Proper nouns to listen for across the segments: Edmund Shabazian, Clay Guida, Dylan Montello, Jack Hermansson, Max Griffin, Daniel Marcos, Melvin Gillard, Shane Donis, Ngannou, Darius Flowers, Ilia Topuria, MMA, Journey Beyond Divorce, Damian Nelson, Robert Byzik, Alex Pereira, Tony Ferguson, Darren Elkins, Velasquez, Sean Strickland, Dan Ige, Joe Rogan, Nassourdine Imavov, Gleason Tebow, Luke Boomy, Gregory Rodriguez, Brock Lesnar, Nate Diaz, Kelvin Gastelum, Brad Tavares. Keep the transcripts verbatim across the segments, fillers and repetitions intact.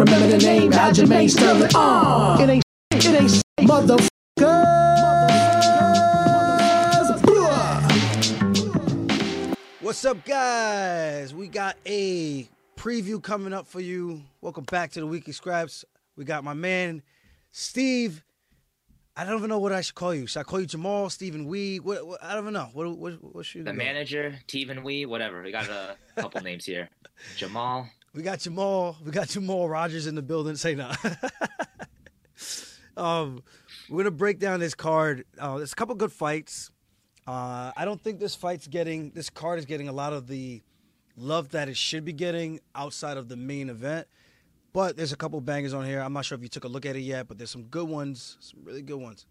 Remember the name, Aljamain Sterling. Ah, uh, it ain't it ain't shit, motherfuckers. Motherfuckers. What's up, guys? We got a preview coming up for you. Welcome back to the Weekly Scraps. We got my man, Steve. I don't even know what I should call you. Should I call you Jamal, Steven Weed? What, what, I don't even know. What, what, what should The go? Manager, Steven Weed, whatever. We got a couple names here. Jamal. We got Jamal. We got Jamal Rogers in the building. Say no. um, we're going to break down this card. Uh, there's a couple good fights. Uh, I don't think this fight's getting, this card is getting a lot of the love that it should be getting outside of the main event. But there's a couple bangers on here. I'm not sure if you took a look at it yet, but there's some good ones, some really good ones.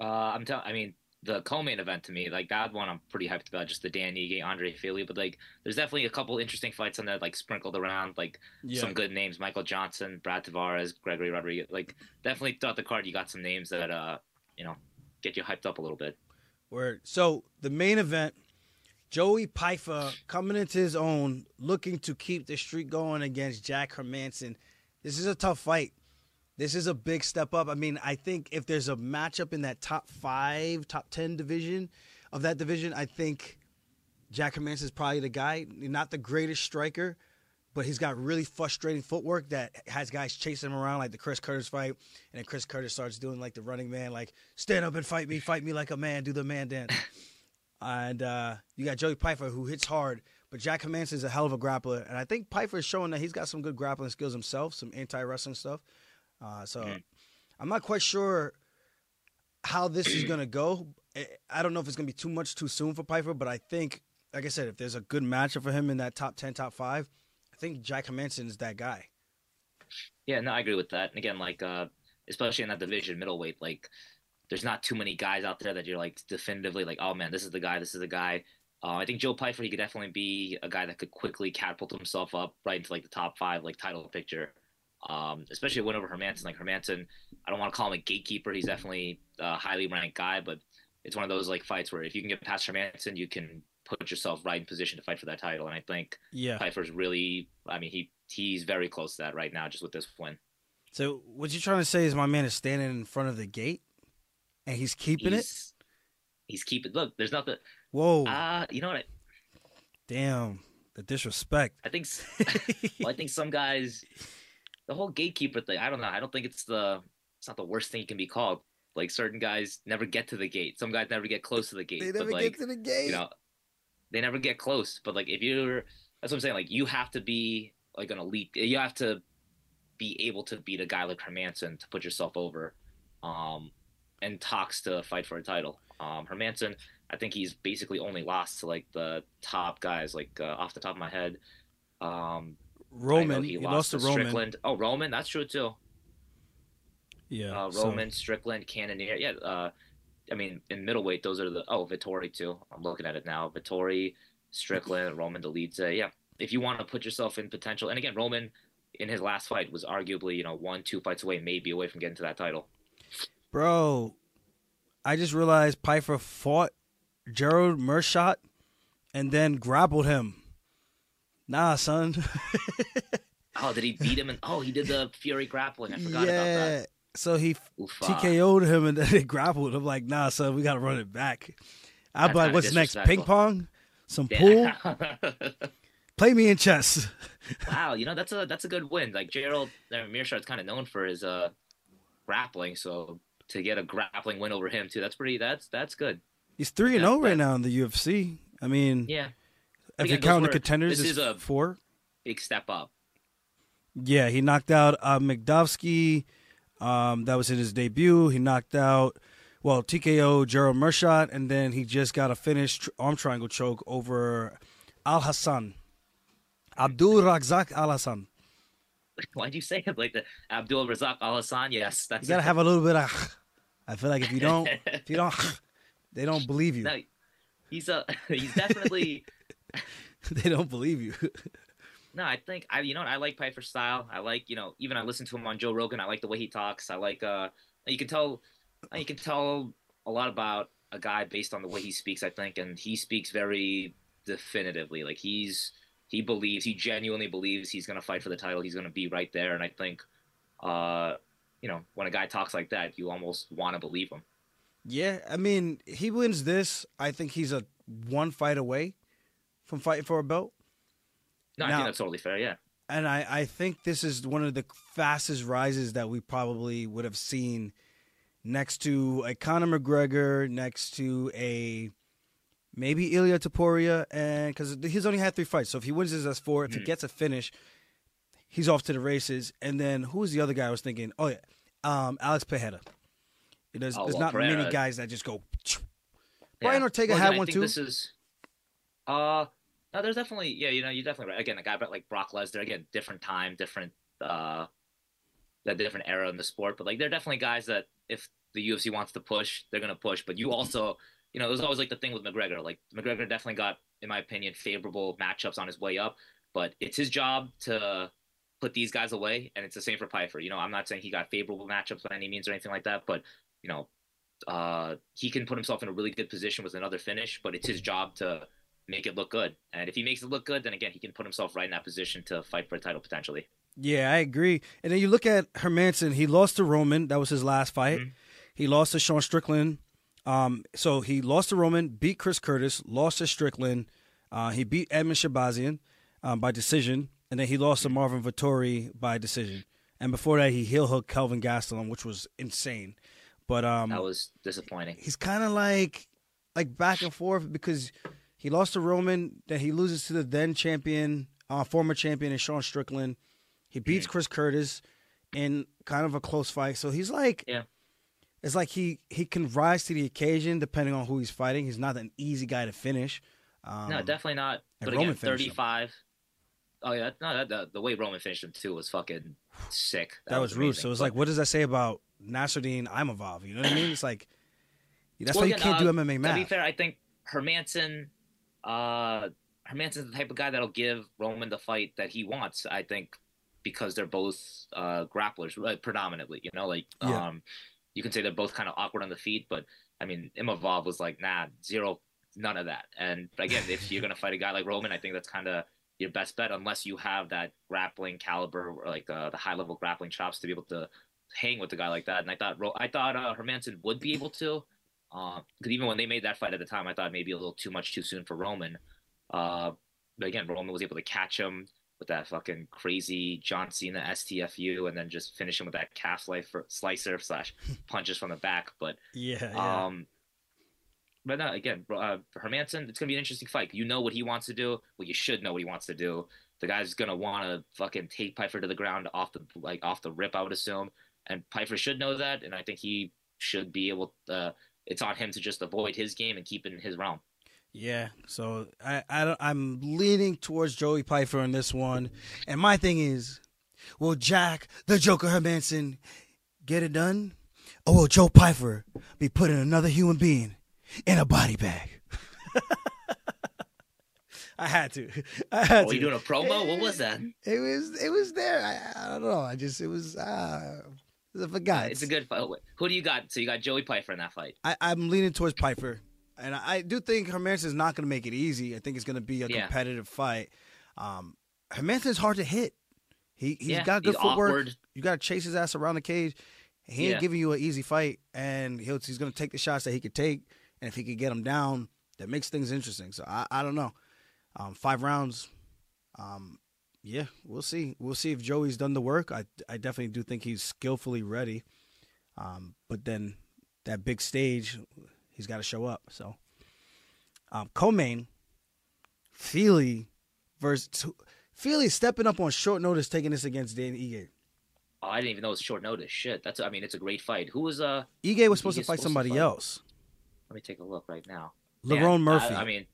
Uh, I'm telling. I mean, the co-main event to me, like that one, I'm pretty hyped about. Just the Dan Ige, Andre Fili, but like, there's definitely a couple interesting fights on there, like sprinkled around, like yeah. some good names: Michael Johnson, Brad Tavares, Gregory Rodriguez. Like, definitely throughout the card, you got some names that, uh, you know, get you hyped up a little bit. Word. So the main event. Joey Pyfer coming into his own, looking to keep the streak going against Jack Hermansson. This is a tough fight. This is a big step up. I mean, I think if there's a matchup in that top five, top ten division of that division, I think Jack Hermansson is probably the guy. Not the greatest striker, but he's got really frustrating footwork that has guys chasing him around, like the Chris Curtis fight. And then Chris Curtis starts doing like the running man, like stand up and fight me, fight me like a man, do the man dance. And uh, you got Joey Pyfer, who hits hard, but Jack Hermansson is a hell of a grappler. And I think Pyfer is showing that he's got some good grappling skills himself, some anti-wrestling stuff. Uh, so okay. I'm not quite sure how this is going to go. I don't know if it's going to be too much too soon for Pyfer, but I think, like I said, if there's a good matchup for him in that top ten, top five, I think Jack Hermansson is that guy. Yeah, no, I agree with that. And again, like, uh, especially in that division, middleweight, like, there's not too many guys out there that you're like definitively like, oh man, this is the guy, this is the guy. Uh, I think Joe Pyfer, he could definitely be a guy that could quickly catapult himself up right into like the top five, like title picture. Um, especially when over Hermansson, like Hermansson, I don't want to call him a gatekeeper. He's definitely a highly ranked guy, but it's one of those like fights where if you can get past Hermansson, you can put yourself right in position to fight for that title. And I think yeah. Pyfer's really, I mean, he, he's very close to that right now, just with this win. So what you're trying to say is my man is standing in front of the gate? And he's keeping he's, it? He's keeping Look, there's nothing. Whoa. Uh, you know what? I, Damn. The disrespect. I think well, I think some guys, the whole gatekeeper thing, I don't know. I don't think it's the, it's not the worst thing it can be called. Like, certain guys never get to the gate. Some guys never get close to the gate. They never but, like, get to the gate. You know, they never get close. But, like, if you're, that's what I'm saying. Like, you have to be, like, an elite. You have to be able to beat a guy like Hermansson to put yourself over. Um... and talks to fight for a title. Um, Hermansson, I think he's basically only lost to, like, the top guys, like, uh, off the top of my head. Um, Roman, he, he lost, lost to Roman. Strickland. Oh, Roman, that's true, too. Yeah. Uh, Roman, so. Strickland, Cannonier. Yeah, uh, I mean, in middleweight, those are the – oh, Vettori, too. I'm looking at it now. Vettori, Strickland, Roman Dolidze. Yeah, if you want to put yourself in potential – and, again, Roman, in his last fight, was arguably, you know, one, two fights away, maybe away from getting to that title. Bro, I just realized Pyfer fought Gerald Meerschaert and then grappled him. Nah, son. Oh, did he beat him? And oh, he did the Fury grappling. I forgot yeah. about that. So he Oof, T K O'd him and then they grappled him. Like, nah, son, we got to run it back. I'd be like, what's next? Ping pong? Some pool? Play me in chess. Wow, you know, that's a that's a good win. Like, Gerald Meerschaert's kind of known for his uh, grappling, so... to get a grappling win over him too, that's pretty. That's that's good. He's three and zero right now in the U F C. I mean, yeah. If you count the contenders, this is a four big step up. Yeah, he knocked out uh, Magdovsky. Um, that was in his debut. He knocked out well T K O Gerald Meerschaert, and then he just got a finished arm triangle choke over Alhassan, Abdul Razak Alhassan. Why'd you say it like the Abdul Razak Alhassan? Yes, that's you gotta it. Have a little bit of. I feel like if you don't, if you don't, they don't believe you. No, he's a. He's definitely. They don't believe you. No, I think I. You know what? I like Pyfer's style. I like you know. Even I listen to him on Joe Rogan. I like the way he talks. I like. Uh, you can tell. You can tell a lot about a guy based on the way he speaks. I think, and he speaks very definitively. Like he's. he believes, he genuinely believes he's going to fight for the title. He's going to be right there. And I think, uh, you know, when a guy talks like that, you almost want to believe him. Yeah, I mean, he wins this. I think he's a one fight away from fighting for a belt. No, now, I think that's totally fair, yeah. And I, I think this is one of the fastest rises that we probably would have seen, next to a Conor McGregor, next to a maybe Ilia Topuria, and because he's only had three fights. So if he wins this, that's four. If mm. he gets a finish, he's off to the races. And then who was the other guy I was thinking? Oh, yeah, um, Alex Pereira. It is, oh, there's well, not Pereira. many guys that just go. Yeah. Brian Ortega well, had yeah, one, I think too. This is, uh, no, there's definitely, yeah, you know, you're definitely right. Again, a guy like Brock Lesnar, again, different time, different, uh, a different era in the sport. But, like, there are definitely guys that if the U F C wants to push, they're going to push. But you also, you know, there's always, like, the thing with McGregor. Like, McGregor definitely got, in my opinion, favorable matchups on his way up. But it's his job to put these guys away, and it's the same for Pyfer. You know, I'm not saying he got favorable matchups by any means or anything like that, but, you know, uh, he can put himself in a really good position with another finish, but it's his job to make it look good. And if he makes it look good, then, again, he can put himself right in that position to fight for a title potentially. Yeah, I agree. And then you look at Hermansson. He lost to Roman. That was his last fight. Mm-hmm. He lost to Sean Strickland. Um, so he lost to Roman, beat Chris Curtis, lost to Strickland. Uh, he beat Edmund Shabazian um, by decision. And then he lost to Marvin Vettori by decision. And before that, he heel hooked Kelvin Gastelum, which was insane. But um, that was disappointing. He's kind of like like back and forth because he lost to Roman. Then he loses to the then champion, uh, former champion, in Sean Strickland. He beats Chris Curtis in kind of a close fight. So he's like, yeah. it's like he, he can rise to the occasion depending on who he's fighting. He's not an easy guy to finish. Um, no, definitely not. But again, thirty-five. Him. Oh, yeah. No, that, the, the way Roman finished him, too, was fucking sick. That, that was, was rude. So it was like, what does that say about Nasruddin Imavov? You know what I mean? It's like, that's well, why you again, can't uh, do M M A math. To be fair, I think Hermansson, uh, Hermansson's the type of guy that'll give Roman the fight that he wants, I think. Because they're both uh, grapplers, like, predominantly, you know, like yeah. um, you can say they're both kind of awkward on the feet, but I mean, Imavov was like, nah, zero, none of that. And again, if you're going to fight a guy like Roman, I think that's kind of your best bet, unless you have that grappling caliber, or like uh, the high level grappling chops to be able to hang with a guy like that. And I thought, I thought uh, Hermansson would be able to, because uh, even when they made that fight at the time, I thought maybe a little too much too soon for Roman. Uh, but again, Roman was able to catch him with that fucking crazy John Cena S T F U, and then just finish him with that calf slicer slash punches from the back. But yeah, yeah. Um, but no, again, uh, Hermansson, it's going to be an interesting fight. You know what he wants to do. Well, you should know what he wants to do. The guy's going to want to fucking take Pyfer to the ground off the, like off the rip, I would assume. And Pyfer should know that. And I think he should be able to, uh, it's on him to just avoid his game and keep it in his realm. Yeah, so I, I don't, I'm leaning towards Joey Pyfer on this one. And my thing is, will Jack the Joker Hermansson get it done? Or will Joe Pyfer be putting another human being in a body bag? I had to. I had oh, to. Were you doing a promo? It, what was that? It was It was there. I, I don't know. I just, it was, uh, I forgot. It's a good fight. Who do you got? So you got Joey Pyfer in that fight. I, I'm leaning towards Pyfer. And I do think Hermansson is not going to make it easy. I think it's going to be a yeah. competitive fight. Um, Hermansson is hard to hit. He, he's yeah, got good he's footwork. Awkward. You got to chase his ass around the cage. He ain't yeah. giving you an easy fight. And he'll, he's going to take the shots that he could take. And if he could get him down, that makes things interesting. So I, I don't know. Um, five rounds. Um, yeah, we'll see. We'll see if Joey's done the work. I, I definitely do think he's skillfully ready. Um, but then that big stage, he's got to show up. So, um, co-main, Fili versus Fili stepping up on short notice, taking this against Dan Ige. Oh, I didn't even know it was short notice. Shit, that's I mean, it's a great fight. Who was uh? Ige was supposed Ige to fight supposed somebody to fight? else. Let me take a look right now. Lerone Murphy. I, I mean,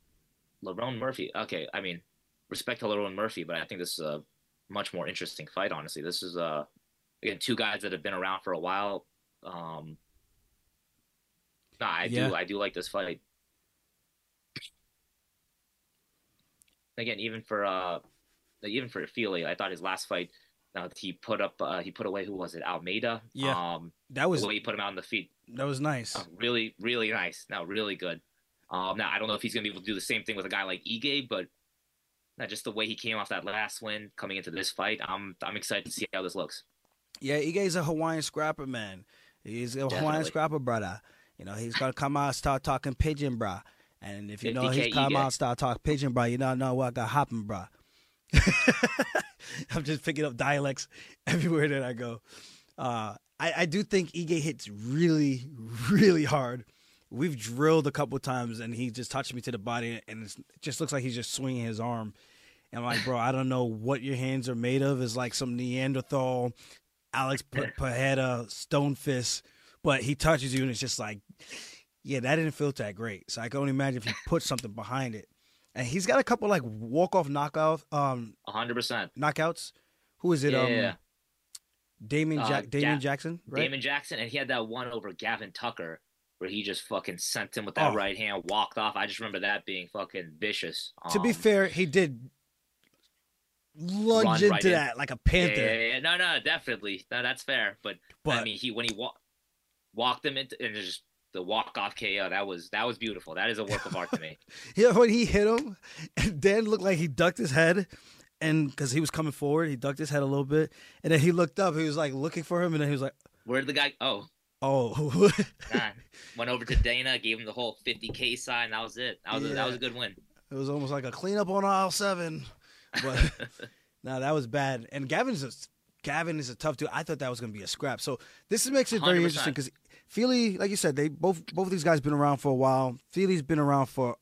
Lerone Murphy. Okay, I mean, respect to Lerone Murphy, but I think this is a much more interesting fight. Honestly, this is uh, again, two guys that have been around for a while. Um. No, I yeah. do. I do like this fight. Again, even for uh, even for Fili, I thought his last fight, uh, he put up, uh, he put away. Who was it? Almeida. Yeah, um, that was the way he put him out on the feet. That was nice. Uh, really, really nice. No, really good. Um, now I don't know if he's gonna be able to do the same thing with a guy like Ige, but Now, just the way he came off that last win coming into this fight, I'm I'm excited to see how this looks. Yeah, Ige's a Hawaiian scrapper, man. He's a Definitely. Hawaiian scrapper, brother. You know, he's going to come out, start talking pigeon, bro. And if you know he's come Ige. out, start talking pigeon, bro, you don't know what got hopping, bro. I'm just picking up dialects everywhere that I go. Uh, I, I do think Ige hits really, really hard. We've drilled a couple times, and he just touched me to the body, and it's, it just looks like he's just swinging his arm. And I'm like, bro, I don't know what your hands are made of. It's like some Neanderthal, Alex Pajeda, stone fist. But he touches you, and it's just like, yeah, that didn't feel that great. So I can only imagine if he put something behind it. And he's got a couple, like, walk-off knockouts. Um, one hundred percent. Knockouts. Who is it? Yeah, um, yeah. Damon, ja- uh, Damon Ga- Jackson, right? Damon Jackson, and he had that one over Gavin Tucker where he just fucking sent him with that oh. right hand, walked off. I just remember that being fucking vicious. Um, to be fair, he did lunge into right that in. like a panther. Yeah, yeah, yeah. No, no, definitely. No, that's fair. But, but I mean, he when he walked, walked him into and just the walk off K O. That was that was beautiful. That is a work of art to me. Yeah, when he hit him, Dan looked like he ducked his head, and because he was coming forward, he ducked his head a little bit, and then he looked up. He was like looking for him, and then he was like, "Where'd the guy? Oh, oh." Nah, went over to Dana, gave him the whole fifty K sign. That was it. That was yeah. a, that was a good win. It was almost like a cleanup on aisle seven, but no, nah, that was bad. And Gavin's a Gavin is a tough dude. I thought that was going to be a scrap. So this makes it very one hundred percent interesting because Fili, like you said, they both both of these guys been around for a while. Fili's been around for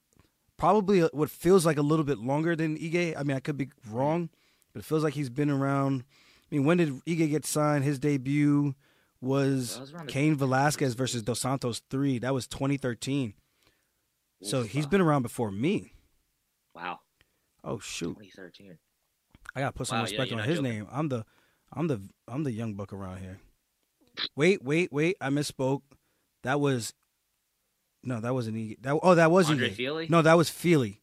probably what feels like a little bit longer than Ige. I mean, I could be wrong, but it feels like he's been around. I mean, when did Ige get signed? His debut was Cain Velasquez versus Dos Santos three. That was twenty thirteen. So he's been around before me. Wow. Oh, shoot. twenty thirteen. I got to put some wow, respect yeah, on his joking. name. I'm the... I'm the I'm the young buck around here. Wait, wait, wait! I misspoke. That was no, that wasn't Ige. That oh, that was Andre Fili. No, that was Fili.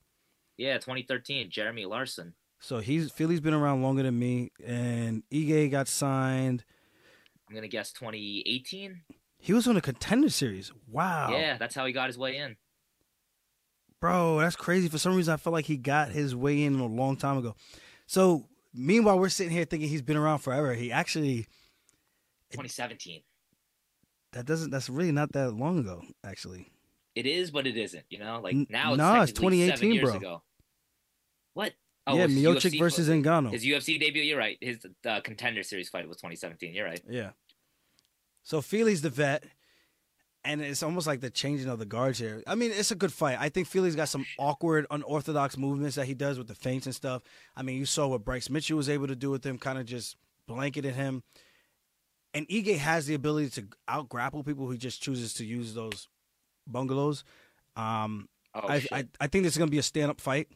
Yeah, twenty thirteen, Jeremy Larson. So he's Fili's been around longer than me, and Ige got signed. I'm gonna guess twenty eighteen. He was on the Contender Series. Wow. Yeah, that's how he got his way in. Bro, that's crazy. For some reason, I felt like he got his way in a long time ago. So. Meanwhile, we're sitting here thinking he's been around forever. He actually twenty seventeen. That doesn't. That's really not that long ago, actually. It is, but it isn't. You know, like now. It's no, it's twenty eighteen, years bro. Ago. What? Oh, yeah, Miocic U F C versus Ngannou. His U F C debut. You're right. His uh, Contender Series fight was twenty seventeen. You're right. Yeah. So Fili's the vet, and it's almost like the changing of the guards here. I mean, it's a good fight. I think Fili's got some awkward, unorthodox movements that he does with the feints and stuff. I mean, you saw what Bryce Mitchell was able to do with him, kind of just blanketed him. And Ige has the ability to out-grapple people who just chooses to use those bungalows. Um, oh, I, I, I think this is going to be a stand-up fight.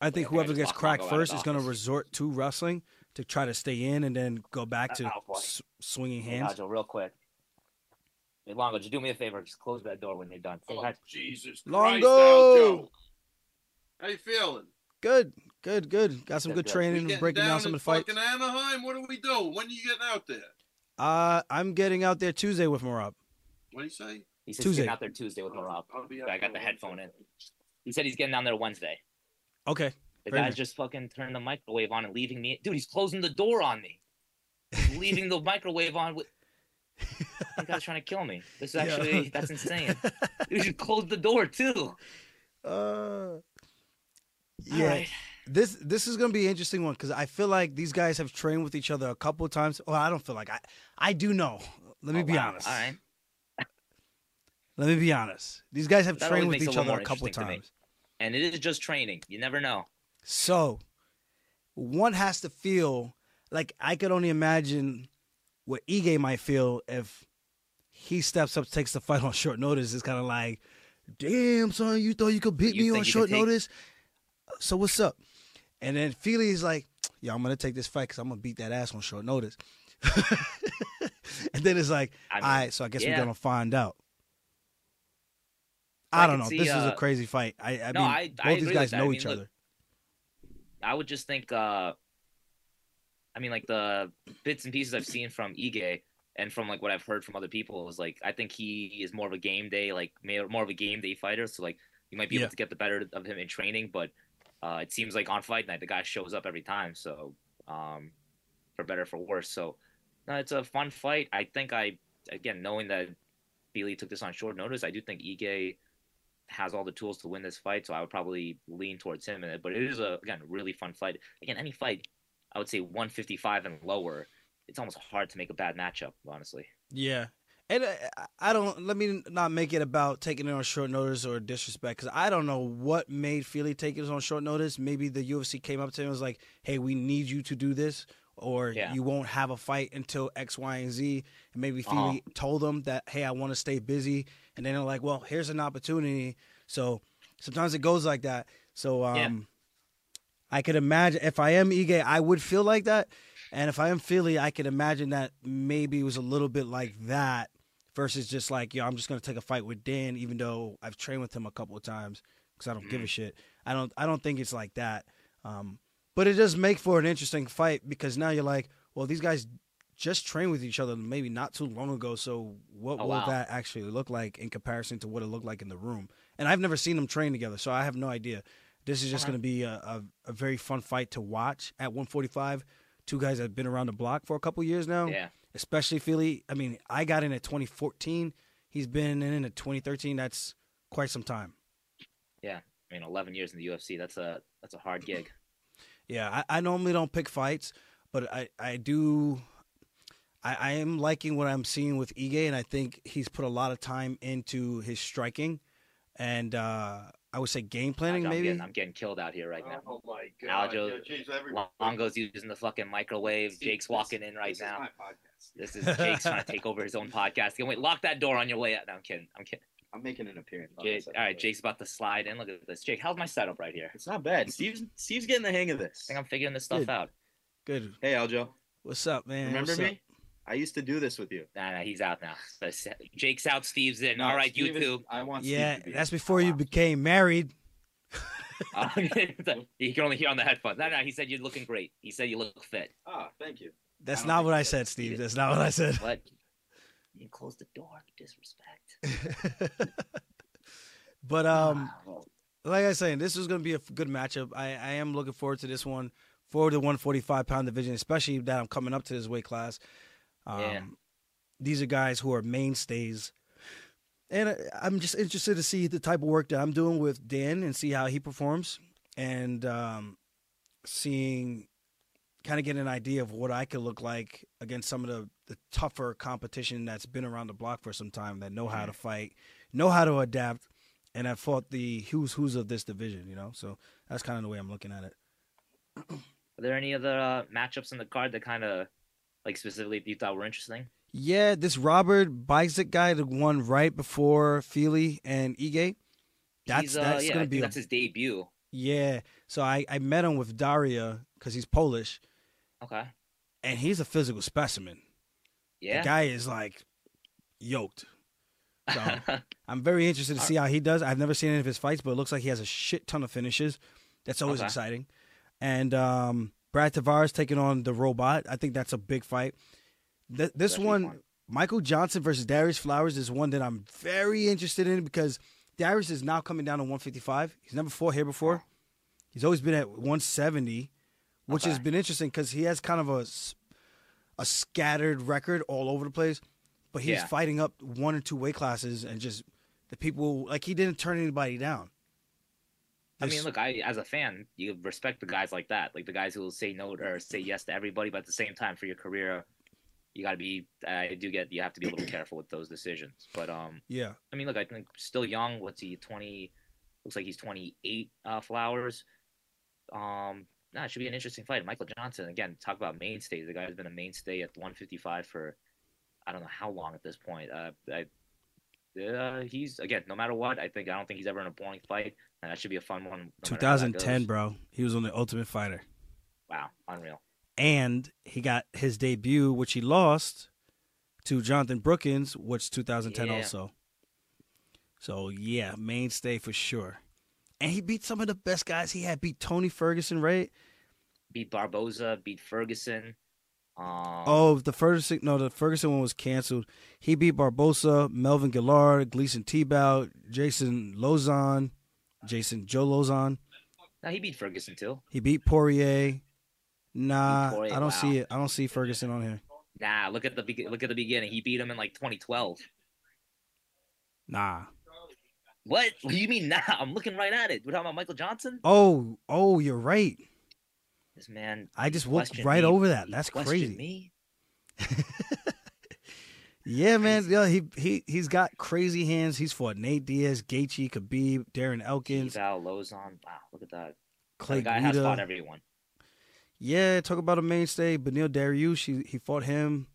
I think yeah, whoever gets cracked first is going to resort to wrestling to try to stay in and then go back to s- swinging hands. Hey, Nigel, real quick. Hey, Longo, just do me a favor. Just close that door when they're done. Say oh, hi. Jesus Longo! Christ, Aljo. How you feeling? Good, good, good. Got some good, good training. We're breaking down, down some of the fights. Fucking Anaheim? What do we do? When are you getting out there? Uh, I'm getting out there Tuesday with Marab. What did he say? He said Tuesday. He's getting out there Tuesday with Marab. I got the headphone in. He said he's getting down there Wednesday. Okay. The guy's just fucking turning the microwave on and leaving me. Dude, he's closing the door on me. He's leaving the microwave on with... That guy's trying to kill me. This is actually yeah. That's insane. You should close the door too. Uh, yeah. Right. This this is gonna be an interesting one because I feel like these guys have trained with each other a couple of times. Oh, I don't feel like I I do know. Let me oh, be wow. honest. All right. Let me be honest. These guys have that trained with each other a couple of times, and it is just training. You never know. So, one has to feel like I could only imagine. What Ige might feel if he steps up, takes the fight on short notice, is kind of like, damn, son, you thought you could beat you me on short take- notice? So what's up? And then Fili's like, yeah, I'm going to take this fight because I'm going to beat that ass on short notice. And then it's like, I mean, all right, so I guess yeah. we're going to find out. I, I don't know. See, this uh, is a crazy fight. I, I no, mean, I, both I these guys know I mean, each look, other. I would just think... Uh... I mean, like, the bits and pieces I've seen from Ige and from, like, what I've heard from other people is, like, I think he is more of a game day, like, more of a game day fighter. So, like, you might be yeah. able to get the better of him in training. But uh, it seems like on fight night, the guy shows up every time. So um, for better, for worse. So no, it's a fun fight. I think I, again, knowing that Fili took this on short notice, I do think Ige has all the tools to win this fight. So I would probably lean towards him in it, but it is a, again, really fun fight. Again, any fight, I would say one fifty-five and lower, it's almost hard to make a bad matchup, honestly. Yeah. And I don't, let me not make it about taking it on short notice or disrespect, because I don't know what made Fili take it on short notice. Maybe the U F C came up to him and was like, hey, we need you to do this, or yeah. you won't have a fight until X, Y, and Z. And maybe Fili uh-huh. told them that, hey, I want to stay busy. And then they're like, well, here's an opportunity. So sometimes it goes like that. So um, yeah. I could imagine, if I am Ige, I would feel like that. And if I am Fili, I could imagine that maybe it was a little bit like that. Versus just like, yo, I'm just gonna take a fight with Dan, even though I've trained with him a couple of times, because I don't mm-hmm. give a shit. I don't, I don't think it's like that. Um, but it does make for an interesting fight, because now you're like, well, these guys just trained with each other maybe not too long ago. So what oh, will wow. that actually look like in comparison to what it looked like in the room? And I've never seen them train together, so I have no idea. This is just uh-huh. gonna be a, a, a very fun fight to watch at one forty-five. Two guys that have been around the block for a couple years now. Yeah. Especially Fili. I mean, I got in at twenty fourteen. He's been in at twenty thirteen. That's quite some time. Yeah. I mean, eleven years in the U F C. That's a that's a hard gig. yeah. I, I normally don't pick fights, but I, I do. I, I am liking what I'm seeing with Ige, and I think he's put a lot of time into his striking. And uh, I would say game planning, I'm maybe. Getting, I'm getting killed out here right now. Oh, my God. Aljo, yeah, geez, Longo's using the fucking microwave. See, Jake's this, walking in right this now. Is my podcast. This is Jake's trying to take over his own podcast. Wait, lock that door on your way out. No, I'm kidding. I'm kidding. I'm making an appearance. Jake, all right, Jake's about to slide in. Look at this. Jake, how's my setup right here? It's not bad. Steve's, Steve's getting the hang of this. I think I'm figuring this stuff Good. out. Good. Hey, Aljo. What's up, man? Remember What's me? Up? I used to do this with you. Nah, nah, he's out now. So Jake's out, Steve's in. No, all right, Steve YouTube. Is, I want yeah, Steve to be that's before you became married. uh, you can only hear on the headphones. No, no, he said you're looking great. He said you look fit. Ah, oh, thank you. That's not what I said, Steve. That's not what I said. What? You close the door. Disrespect. But um, wow. like I was saying, this is going to be a good matchup. I, I am looking forward to this one, for the one forty-five pound division, especially that I'm coming up to this weight class. Um, yeah. These are guys who are mainstays, and I, I'm just interested to see the type of work that I'm doing with Dan and see how he performs, and um, seeing, kind of get an idea of what I could look like against some of the, the tougher competition that's been around the block for some time, that know how to fight, know how to adapt, and have fought the who's who's of this division, you know, so that's kind of the way I'm looking at it. Are there any other uh, matchups in the card that kind of, like, specifically you thought were interesting? Yeah, this Robert Byzik guy, the one right before Fili and Ige. That's, uh, that's yeah, going to be... That's a, his debut. Yeah. So I, I met him with Daria, because he's Polish. Okay. And he's a physical specimen. Yeah. The guy is, like, yoked. So I'm very interested to see how he does. I've never seen any of his fights, but it looks like he has a shit ton of finishes. That's always okay. exciting. And... um Brad Tavares taking on the robot. I think that's a big fight. Th- this Definitely one, fun. Michael Johnson versus Darius Flowers, is one that I'm very interested in, because Darius is now coming down to one fifty-five. He's never fought here before. He's always been at one seventy, which okay. has been interesting, because he has kind of a, a scattered record all over the place. But he's yeah. fighting up one or two weight classes, and just the people, like, he didn't turn anybody down. I mean, look, I as a fan, you respect the guys like that, like the guys who will say no or say yes to everybody. But at the same time, for your career, you got to be I do get you have to be a little careful with those decisions. But um, yeah, I mean, look, I think still young. What's he? twenty Looks like he's twenty-eight. Uh, Flowers. Um, nah, it should be an interesting fight. Michael Johnson, again, talk about mainstays. The guy's been a mainstay at one fifty-five for I don't know how long at this point. Uh, I. Uh, he's again. No matter what, I think I don't think he's ever in a boring fight, and that should be a fun one. No twenty ten, bro. He was on the Ultimate Fighter. Wow, unreal. And he got his debut, which he lost to Jonathan Brookins, which two thousand ten yeah. also. So yeah, mainstay for sure. And he beat some of the best guys he had. Beat Tony Ferguson, right? Beat Barboza. Beat Ferguson. Um, oh, the Ferguson no, the Ferguson one was canceled. He beat Barboza, Melvin Gillard, Gleason Tebow, Jason Lozon, Jason Joe Lozon, No, he beat Ferguson too. He beat Poirier. Nah, beat Poirier, I don't wow. see it. I don't see Ferguson on here. Nah, look at the be- look at the beginning. He beat him in like twenty twelve. Nah. What? What do you mean nah? I'm looking right at it. We're talking about Michael Johnson? Oh, oh, you're right. This man. I just walked right me. over that. That's crazy. Me? Yeah, man. Yeah, he he he's got crazy hands. He's fought Nate Diaz, Gaethje, Khabib, Darren Elkins, Jamal Lozon. Wow, look at that. Clay Guida has fought everyone. Yeah, talk about a mainstay. Benil Dariush, he he fought him.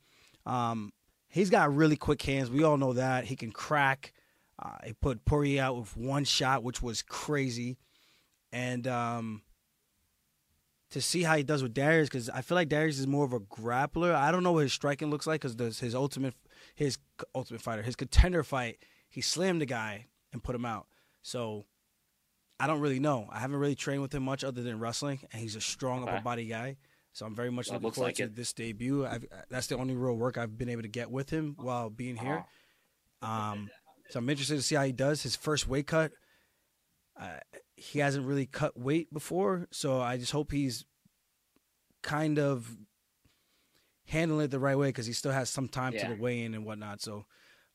Um, he's got really quick hands. We all know that. He can crack. Uh, he put Poirier out with one shot, which was crazy, and um, to see how he does with Darius, because I feel like Darius is more of a grappler. I don't know what his striking looks like, because his ultimate. His ultimate fighter, his contender fight, he slammed the guy and put him out. So I don't really know. I haven't really trained with him much other than wrestling, and he's a strong upper body guy. So I'm very much looking forward to this debut. I've, that's the only real work I've been able to get with him while being here. Um, so I'm interested to see how he does. His first weight cut, uh, he hasn't really cut weight before, so I just hope he's kind of – handling it the right way, because he still has some time yeah. to the weigh-in and whatnot. So,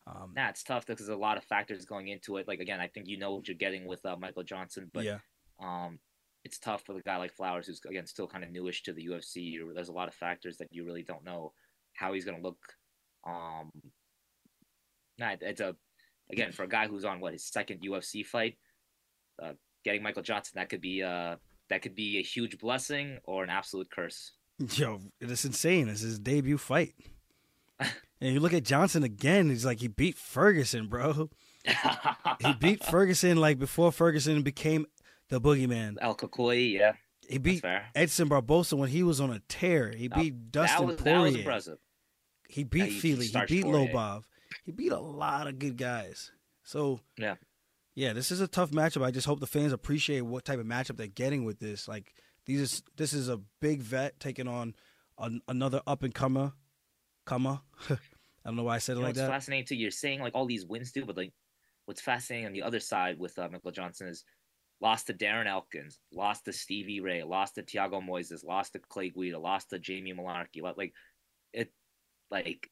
um, nah, it's tough because there's a lot of factors going into it. Like again, I think you know what you're getting with uh, Michael Johnson, but yeah. um, it's tough with a guy like Flowers, who's again still kind of newish to the U F C. There's a lot of factors that you really don't know how he's gonna look. Um, nah, it's a again for a guy who's on what his second U F C fight, uh, getting Michael Johnson that could be uh that could be a huge blessing or an absolute curse. Yo, it's insane. This is his debut fight. And you look at Johnson again, he's like, he beat Ferguson, bro. He beat Ferguson like before Ferguson became the boogeyman. El Kakui, yeah. He beat Edson Barboza when he was on a tear. He beat uh, Dustin was, Poirier. That was impressive. He beat yeah, Fili. He beat Poirier. Lobov. He beat a lot of good guys. So, yeah. yeah, this is a tough matchup. I just hope the fans appreciate what type of matchup they're getting with this. Like, These is, this is a big vet taking on an, another up-and-comer. Comer. I don't know why I said it you like know, that. It's fascinating, too. You're saying, like, all these wins, too, but, like, what's fascinating on the other side with uh, Michael Johnson is lost to Darren Elkins, lost to Stevie Ray, lost to Thiago Moises, lost to Clay Guida, lost to Jamie Malarkey. Like, it, like,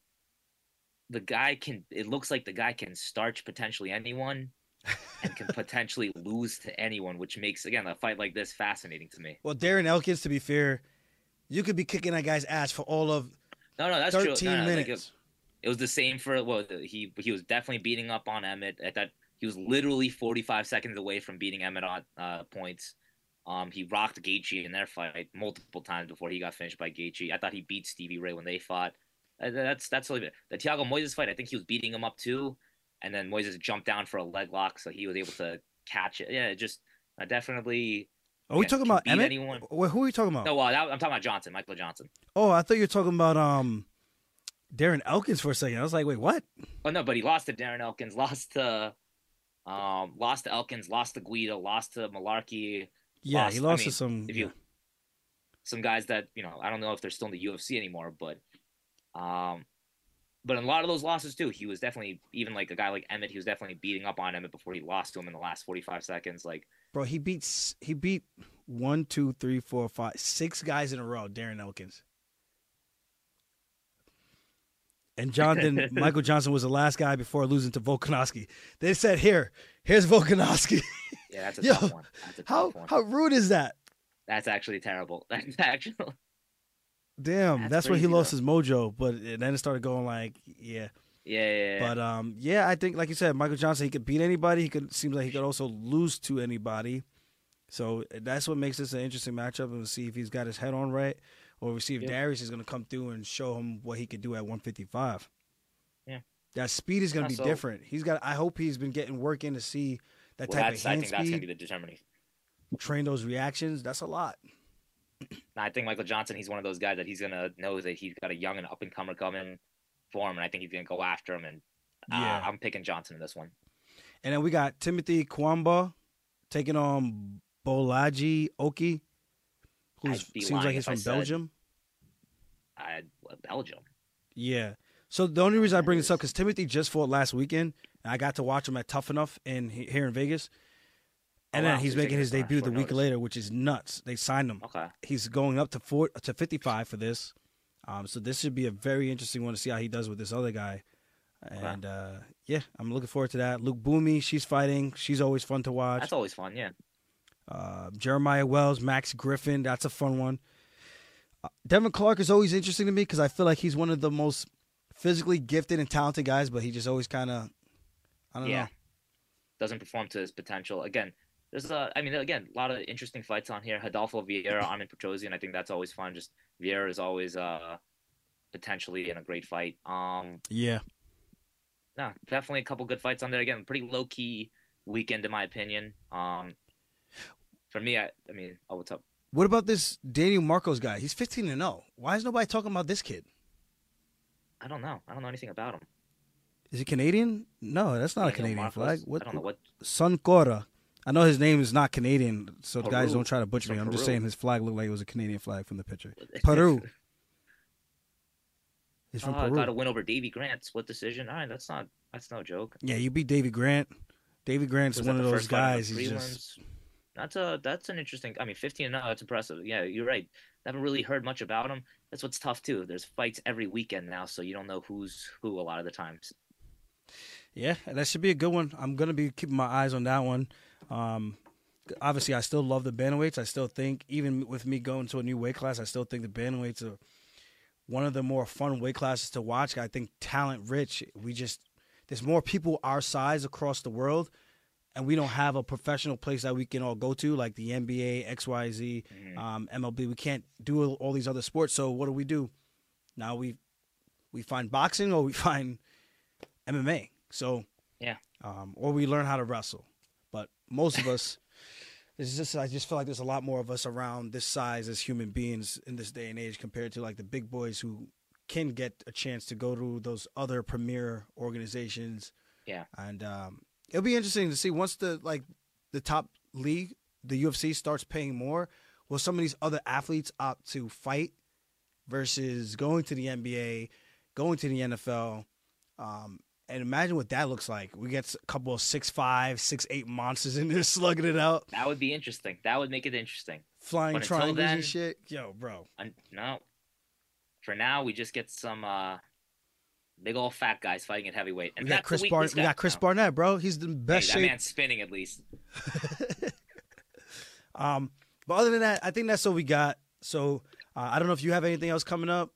the guy can – it looks like the guy can starch potentially anyone. And can potentially lose to anyone, which makes, again, a fight like this fascinating to me. Well, Darren Elkins, to be fair, you could be kicking that guy's ass for all of no, no, that's thirteen true. No, no, minutes. Like it, it was the same for, well, he he was definitely beating up on Emmett. At that, he was literally forty-five seconds away from beating Emmett on uh, points. Um, he rocked Gaethje in their fight multiple times before he got finished by Gaethje. I thought he beat Stevie Ray when they fought. Uh, that's that's really bad. The Thiago Moises fight, I think he was beating him up too. And then Moises jumped down for a leg lock, so he was able to catch it. Yeah, just uh, definitely. Are we yeah, talking about Emmett? Anyone. Wait, who are you talking about? No, uh, I'm talking about Johnson, Michael Johnson. Oh, I thought you were talking about um, Darren Elkins for a second. I was like, wait, what? Oh no, but he lost to Darren Elkins, lost to, um, lost to Elkins, lost to Guida, lost to Malarkey. Yeah, lost, he lost I mean, to some. If you, some guys that you know, I don't know if they're still in the U F C anymore, but, um. But in a lot of those losses, too, he was definitely, even like a guy like Emmett, he was definitely beating up on Emmett before he lost to him in the last forty-five seconds. Like, bro, he beats he beat one, two, three, four, five, six guys in a row, Darren Elkins. And Jonathan, Michael Johnson was the last guy before losing to Volkanovsky. They said, here, here's Volkanovsky. Yeah, that's a Yo, tough one. That's a tough how, one. How rude is that? That's actually terrible. That's actually... Damn, that's, that's where he lost though. His mojo, but and then it started going like, yeah. yeah, yeah, yeah. But um, yeah, I think like you said, Michael Johnson, he could beat anybody. He could seems like he could also lose to anybody. So that's what makes this an interesting matchup, and we'll see if he's got his head on right, or we'll see if yeah. Darius is going to come through and show him what he could do at one fifty-five. Yeah, that speed is going to be so, different. He's got. I hope he's been getting work in to see that well, type of hand I think speed. That's going to be the determining. Train those reactions. That's a lot. I think Michael Johnson, he's one of those guys that he's going to know that he's got a young and up-and-comer coming for him, and I think he's going to go after him. And uh, yeah. I'm picking Johnson in this one. And then we got Timothy Kwamba taking on Bolaji Oki, who seems like he's from Belgium. I, Belgium. Yeah. So the only reason I bring this up because Timothy just fought last weekend, and I got to watch him at Tough Enough in, here in Vegas. And oh, then wow. he's, he's making his debut the week notice. later, which is nuts. They signed him. Okay. He's going up to four to fifty-five for this. Um, so this should be a very interesting one to see how he does with this other guy. And okay. uh, yeah, I'm looking forward to that. Luke Boomy, she's fighting. She's always fun to watch. That's always fun, yeah. Uh, Jeremiah Wells, Max Griffin. That's a fun one. Uh, Devin Clark is always interesting to me because I feel like he's one of the most physically gifted and talented guys, but he just always kind of, I don't yeah. know. Doesn't perform to his potential. Again, there's a, I mean, again, a lot of interesting fights on here. Rodolfo Vieira, Armin Petrosian. I think that's always fun. Just Vieira is always uh, potentially in a great fight. Um, yeah. No, definitely a couple good fights on there. Again, pretty low key weekend in my opinion. Um, for me, I, I mean, oh, what's up? What about this Daniel Marcos guy? He's fifteen and oh. Why is nobody talking about this kid? I don't know. I don't know anything about him. Is he Canadian? No, that's not Daniel a Canadian Marcos. flag. What, I don't know what. Suncora. I know his name is not Canadian, so Peru. guys don't try to butcher me. I'm Peru. just saying his flag looked like it was a Canadian flag from the picture. Peru. He's from uh, Peru. Got a win over Davy Grant. Split decision. All right, that's not that's no joke. Yeah, you beat Davy Grant. Davy Grant's one of those guys. He's just. That's a that's an interesting. I mean, fifteen and oh, that's impressive. Yeah, you're right. I haven't really heard much about him. That's what's tough too. There's fights every weekend now, so you don't know who's who a lot of the times. Yeah, that should be a good one. I'm gonna be keeping my eyes on that one. Um, obviously, I still love the bantamweights. I still think, even with me going to a new weight class, I still think the bantamweights are one of the more fun weight classes to watch. I think talent rich. We just there's more people our size across the world. And we don't have a professional place that we can all go to, like the N B A, X Y Z, mm-hmm. um, M L B. We can't do all these other sports. So what do we do? Now we we find boxing or we find M M A. So yeah, um, or we learn how to wrestle. But most of us, it's just I just feel like there's a lot more of us around this size as human beings in this day and age compared to like the big boys who can get a chance to go to those other premier organizations. Yeah, and. Um, It'll be interesting to see once the like the top league, the U F C starts paying more, will some of these other athletes opt to fight versus going to the N B A, going to the N F L? Um, and imagine what that looks like. We get a couple of six five, six eight monsters in there slugging it out. That would be interesting. That would make it interesting. Flying triangles and shit. Yo, bro. I'm, no. For now, we just get some... Uh... big old fat guys fighting at heavyweight. And we, got Chris Bar- we got Chris now. Barnett, bro. He's the best hey, shape. That man's spinning at least. um, but other than that, I think that's what we got. So uh, I don't know if you have anything else coming up.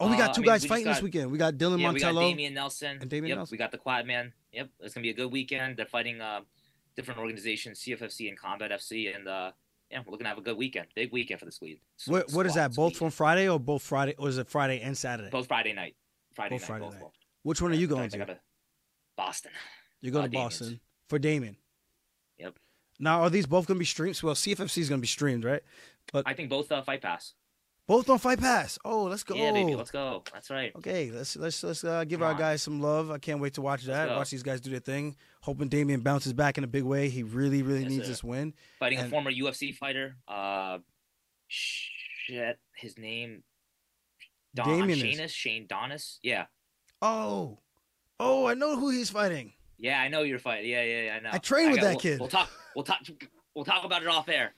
Oh, we got two uh, I mean, guys we fighting got, this weekend. We got Dylan yeah, Montello. We got Damian Nelson. And Damian yep, Nelson. We got the Quad Man. Yep, it's going to be a good weekend. They're fighting uh, different organizations, C F F C and Combat F C. And uh, yeah, we're going to have a good weekend. Big weekend for the squad. So, what, what is that? Both from Friday or both Friday? Or is it Friday and Saturday? Both Friday night. Friday night, Friday night. Which one are you going to? I gotta, Boston. You're going uh, to Boston Damien's. For Damon. Yep. Now, are these both going to be streamed? Well, C F F C is going to be streamed, right? But I think both uh, Fight Pass. Both on Fight Pass. Oh, let's go. Yeah, baby, let's go. That's right. Okay, let's let's let's uh, give Come our on. guys some love. I can't wait to watch that. Watch these guys do their thing. Hoping Damien bounces back in a big way. He really, really yes, needs sir. this win. Fighting and... a former U F C fighter. Uh, shit, his name. Don, Damien Shane is. Shane Donis, yeah. Oh, oh, I know who he's fighting. Yeah, I know you're fighting. Yeah, yeah, yeah I know. I train I with got, that we'll, kid. We'll talk. We'll talk. We'll talk about it off air.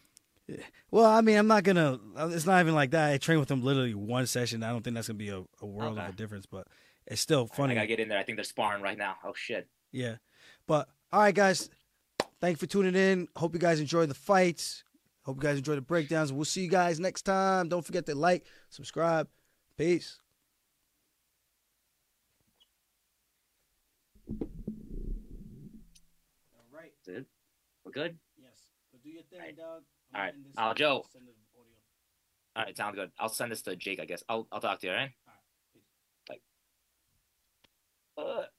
Yeah. Well, I mean, I'm not gonna. It's not even like that. I trained with him literally one session. I don't think that's gonna be a, a world okay. of a difference, but it's still funny. I gotta get in there. I think they're sparring right now. Oh shit. Yeah, but all right, guys. Thanks for tuning in. Hope you guys enjoy the fights. Hope you guys enjoy the breakdowns. We'll see you guys next time. Don't forget to like, subscribe. Peace. All right, dude. We're good? Yes. So do your thing, All right. dog. I'm all right. I'll Joe. Send the audio. All right, sounds good. I'll send this to Jake, I guess. I'll I'll talk to you, all right? All right. Peace. Like. Uh